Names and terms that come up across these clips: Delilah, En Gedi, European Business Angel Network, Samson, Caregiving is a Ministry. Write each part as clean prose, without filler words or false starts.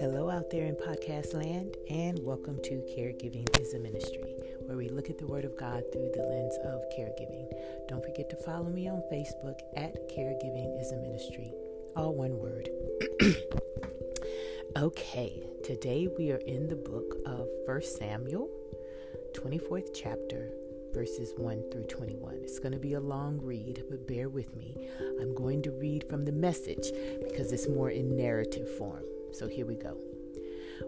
Hello out there in podcast land, and welcome to Caregiving is a Ministry, where we look at the Word of God through the lens of caregiving. Don't forget to follow me on Facebook at Caregiving is a Ministry, all one word. Okay, today we are in the book of 1 Samuel, 24th chapter, verses 1 through 21. It's going to be a long read, but bear with me. I'm going to read from the Message because it's more in narrative form. So here we go.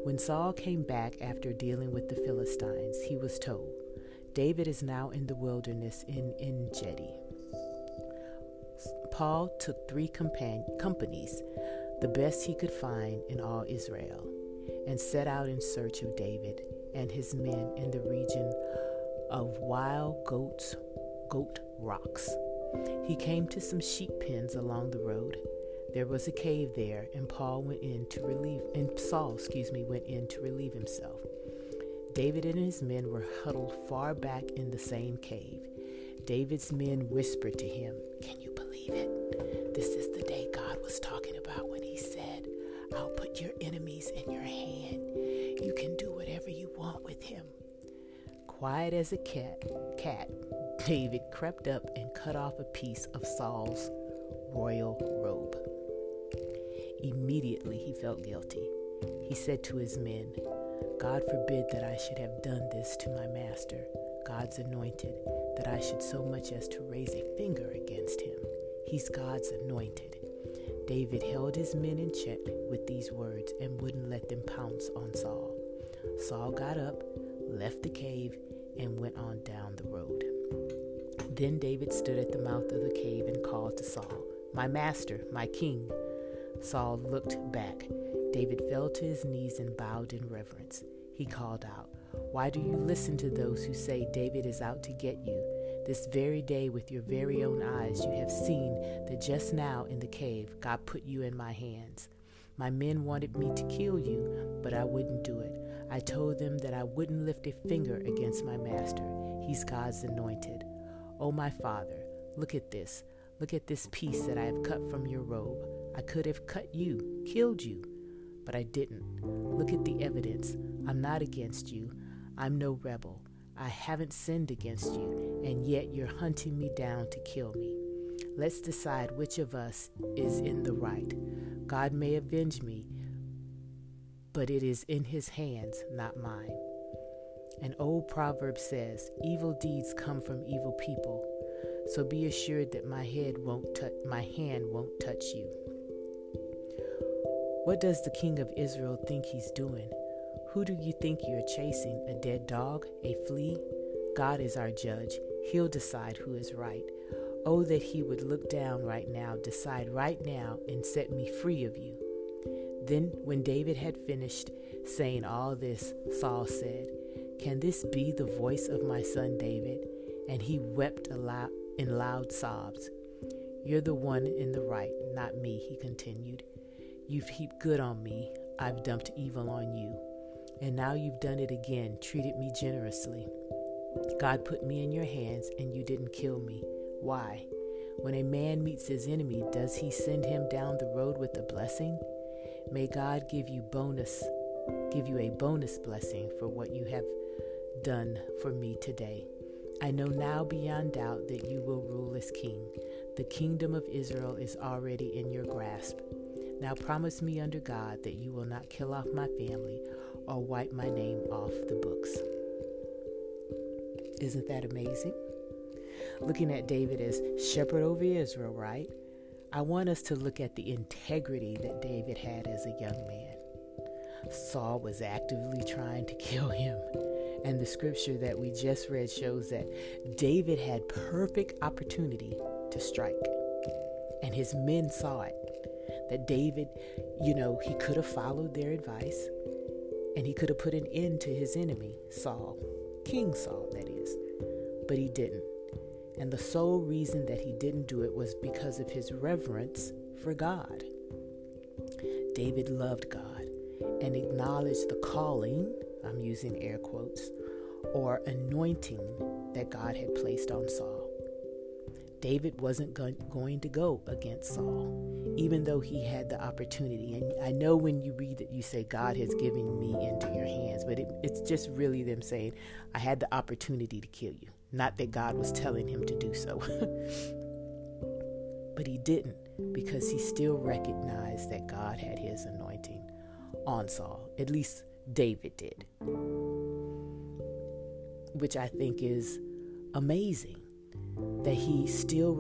When Saul came back after dealing with the Philistines, he was told, "David is now in the wilderness in En Gedi." Paul took three companies, the best he could find in all Israel, and set out in search of David and his men in the region of wild goat rocks. He came to some sheep pens along the road. There was a cave there, and Saul went in to relieve himself. David and his men were huddled far back in the same cave. David's men whispered to him, "Can you believe it? This is the day God was talking about when he said, 'I'll put your enemies in your hand. You can do whatever you want with him.'" Quiet as a cat, David crept up and cut off a piece of Saul's royal robe. Immediately he felt guilty. He said to his men, "God forbid that I should have done this to my master, God's anointed, that I should so much as to raise a finger against him. He's God's anointed." David held his men in check with these words and wouldn't let them pounce on Saul. Saul got up, left the cave, and went on down the road. Then David stood at the mouth of the cave and called to Saul, "My master, my king." Saul looked back. David fell to his knees and bowed in reverence. He called out, "Why do you listen to those who say David is out to get you? This very day with your very own eyes you have seen that just now in the cave God put you in my hands. My men wanted me to kill you, but I wouldn't do it. I told them that I wouldn't lift a finger against my master. He's God's anointed. Oh, my father, look at this. Look at this piece that I have cut from your robe. I could have cut you, killed you, but I didn't. Look at the evidence. I'm not against you. I'm no rebel. I haven't sinned against you, and yet you're hunting me down to kill me. Let's decide which of us is in the right. God may avenge me, but it is in his hands, not mine." An old proverb says, "Evil deeds come from evil people," so be assured that my hand won't touch you. What does the king of Israel think he's doing? Who do you think you're chasing? A dead dog? A flea? God is our judge. He'll decide who is right. Oh, that he would look down right now, decide right now, and set me free of you." Then, when David had finished saying all this, Saul said, "Can this be the voice of my son David?" And he wept aloud in loud sobs. "You're the one in the right, not me," he continued. "You've heaped good on me. I've dumped evil on you. And now you've done it again, treated me generously. God put me in your hands, and you didn't kill me. Why? When a man meets his enemy, does he send him down the road with a blessing? May God give you a bonus blessing for what you have done for me today. I know now beyond doubt that you will rule as king. The kingdom of Israel is already in your grasp. Now promise me under God that you will not kill off my family or wipe my name off the books." Isn't that amazing? Looking at David as shepherd over Israel, right? I want us to look at the integrity that David had as a young man. Saul was actively trying to kill him, and the scripture that we just read shows that David had perfect opportunity to strike, and his men saw it. That David, he could have followed their advice, and he could have put an end to his enemy, Saul, King Saul, that is, but he didn't. And the sole reason that he didn't do it was because of his reverence for God. David loved God and acknowledged the calling, I'm using air quotes, or anointing that God had placed on Saul. David wasn't going to go against Saul, even though he had the opportunity. And I know when you read it, you say, God has given me into your hands. But it's just really them saying, I had the opportunity to kill you. Not that God was telling him to do so. But he didn't, because he still recognized that God had his anointing on Saul. At least David did. Which I think is amazing, that he still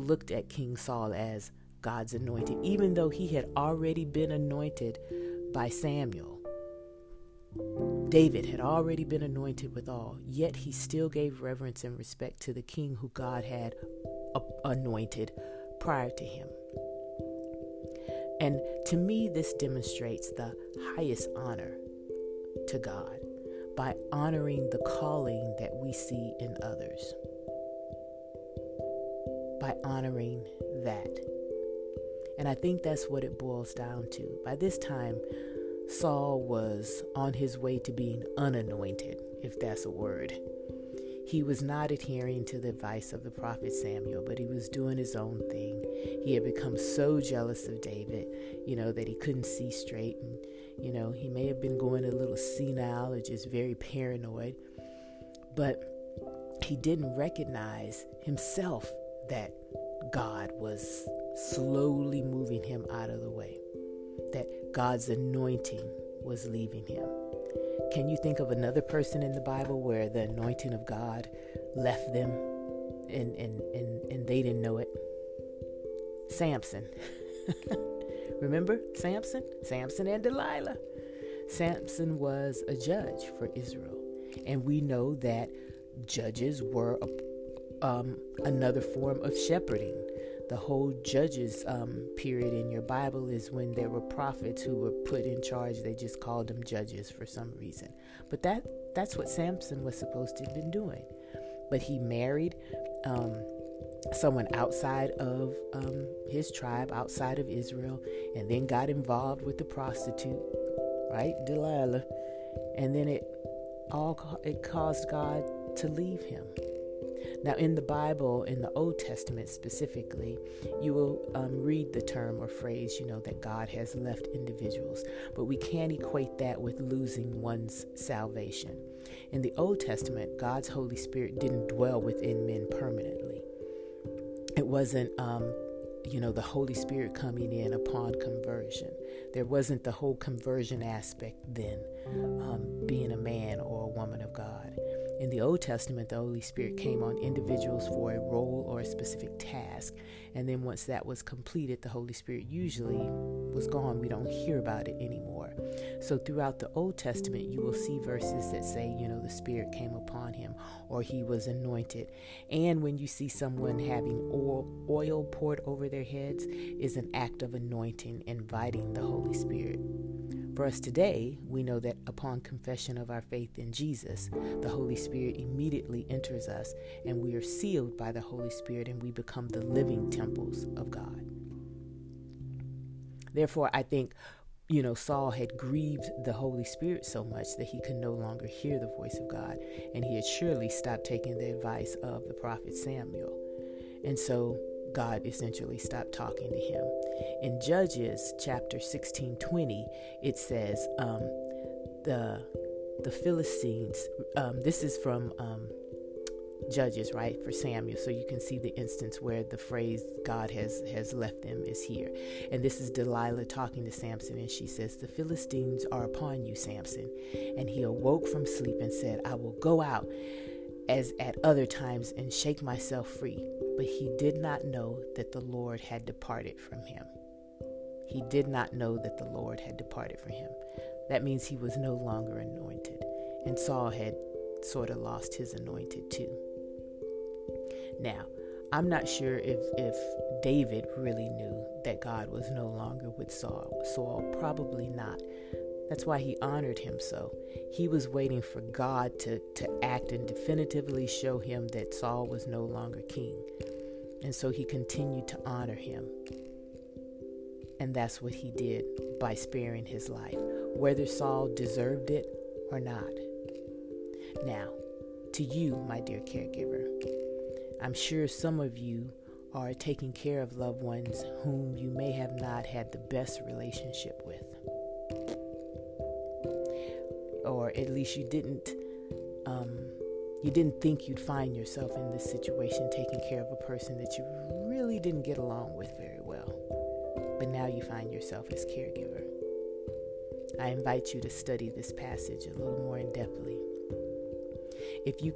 looked at King Saul as God's anointed, even though he had already been anointed by Samuel. David had already been anointed with all, yet he still gave reverence and respect to the king who God had anointed prior to him. And to me, this demonstrates the highest honor to God, by honoring the calling that we see in others. By honoring that. And I think that's what it boils down to. By this time, Saul was on his way to being unanointed, if that's a word. He was not adhering to the advice of the prophet Samuel, but he was doing his own thing. He had become so jealous of David, that he couldn't see straight. And, he may have been going a little senile or just very paranoid, but he didn't recognize himself that God was slowly moving him out of the way, that God's anointing was leaving him. Can you think of another person in the Bible where the anointing of God left them and they didn't know it? Samson. Remember Samson? Samson and Delilah. Samson was a judge for Israel. And we know that judges were another form of shepherding. The whole judges period in your Bible is when there were prophets who were put in charge. They just called them judges for some reason. But that's what Samson was supposed to have been doing. But he married someone outside of his tribe, outside of Israel, and then got involved with the prostitute, right, Delilah. And then it caused God to leave him. Now, in the Bible, in the Old Testament specifically, you will read the term or phrase, that God has left individuals. But we can't equate that with losing one's salvation. In the Old Testament, God's Holy Spirit didn't dwell within men permanently. It wasn't, the Holy Spirit coming in upon conversion. There wasn't the whole conversion aspect then, being a man or a woman of God. In the Old Testament, the Holy Spirit came on individuals for a role or a specific task. And then once that was completed, the Holy Spirit usually was gone. We don't hear about it anymore. So throughout the Old Testament, you will see verses that say, the Spirit came upon him or he was anointed. And when you see someone having oil poured over their heads, is an act of anointing, inviting the Holy Spirit. For us today, we know that upon confession of our faith in Jesus, the Holy Spirit immediately enters us, and we are sealed by the Holy Spirit, and we become the living temples of God. Therefore, I think, Saul had grieved the Holy Spirit so much that he could no longer hear the voice of God, and he had surely stopped taking the advice of the prophet Samuel. And so God essentially stopped talking to him. In Judges chapter 16:20, it says, the Philistines, this is from Judges, right, for Samuel. So you can see the instance where the phrase God has left them is here. And this is Delilah talking to Samson, and she says, "The Philistines are upon you, Samson." And he awoke from sleep and said, "I will go out as at other times and shake myself free." But he did not know that the Lord had departed from him. He did not know that the Lord had departed from him. That means he was no longer anointed. And Saul had sort of lost his anointed too. Now, I'm not sure if David really knew that God was no longer with Saul. Saul probably not. That's why he honored him so. He was waiting for God to act and definitively show him that Saul was no longer king. And so he continued to honor him. And that's what he did by sparing his life, whether Saul deserved it or not. Now, to you, my dear caregiver, I'm sure some of you are taking care of loved ones whom you may have not had the best relationship with. Or at least you didn't think you'd find yourself in this situation, taking care of a person that you really didn't get along with very well. But now you find yourself as caregiver. I invite you to study this passage a little more in depthly. If you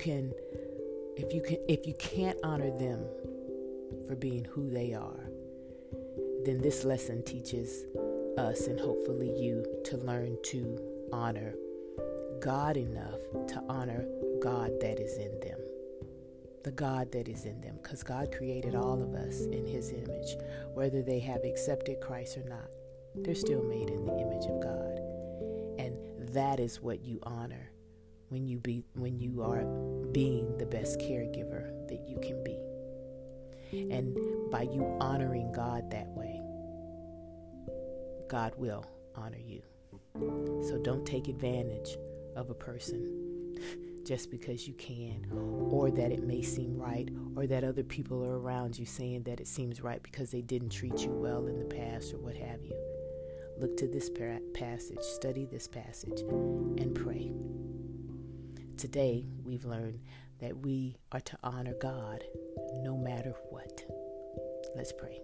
can't honor them for being who they are, then this lesson teaches us, and hopefully you, to learn to honor God enough to honor God that is in them. The God that is in them, because God created all of us in his image. Whether they have accepted Christ or not, they're still made in the image of God. And that is what you honor when you are being the best caregiver that you can be. And by you honoring God that way, God will honor you. So don't take advantage of a person just because you can, or that it may seem right, or that other people are around you saying that it seems right because they didn't treat you well in the past or what have you. Look to this passage, study this passage, and pray. Today, we've learned that we are to honor God no matter what. Let's pray.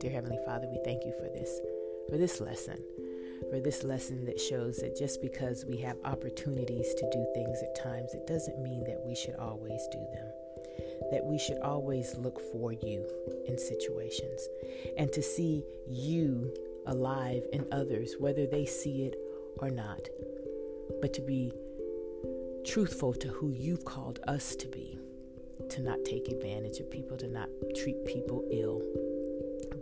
Dear Heavenly Father, we thank you for this lesson that shows that just because we have opportunities to do things at times, it doesn't mean that we should always do them, that we should always look for you in situations and to see you alive in others, whether they see it or not, but to be truthful to who you've called us to be, to not take advantage of people, to not treat people ill,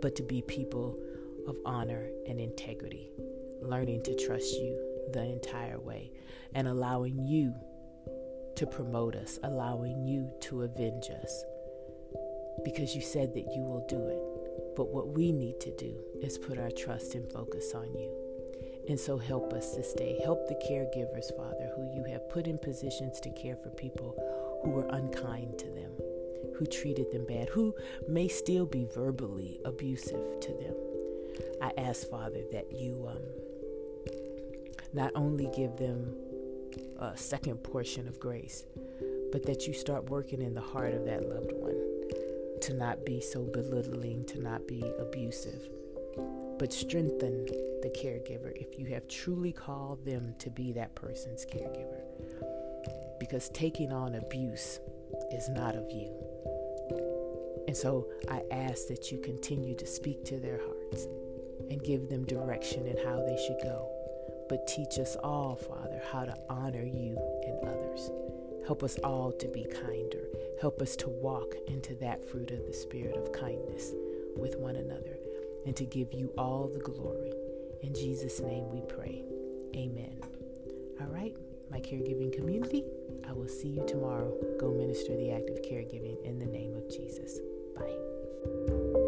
but to be people of honor and integrity, learning to trust you the entire way and allowing you to promote us, allowing you to avenge us, because you said that you will do it. But what we need to do is put our trust and focus on you. And so help us this day. Help the caregivers, Father, who you have put in positions to care for people who were unkind to them, who treated them bad, who may still be verbally abusive to them. I ask, Father, that you not only give them a second portion of grace, but that you start working in the heart of that loved one to not be so belittling, to not be abusive, but strengthen the caregiver if you have truly called them to be that person's caregiver. Because taking on abuse is not of you. And so I ask that you continue to speak to their hearts and give them direction in how they should go. But teach us all, Father, how to honor you and others. Help us all to be kinder. Help us to walk into that fruit of the spirit of kindness with one another, and to give you all the glory. In Jesus' name we pray. Amen. All right, my caregiving community, I will see you tomorrow. Go minister the act of caregiving in the name of Jesus. Bye.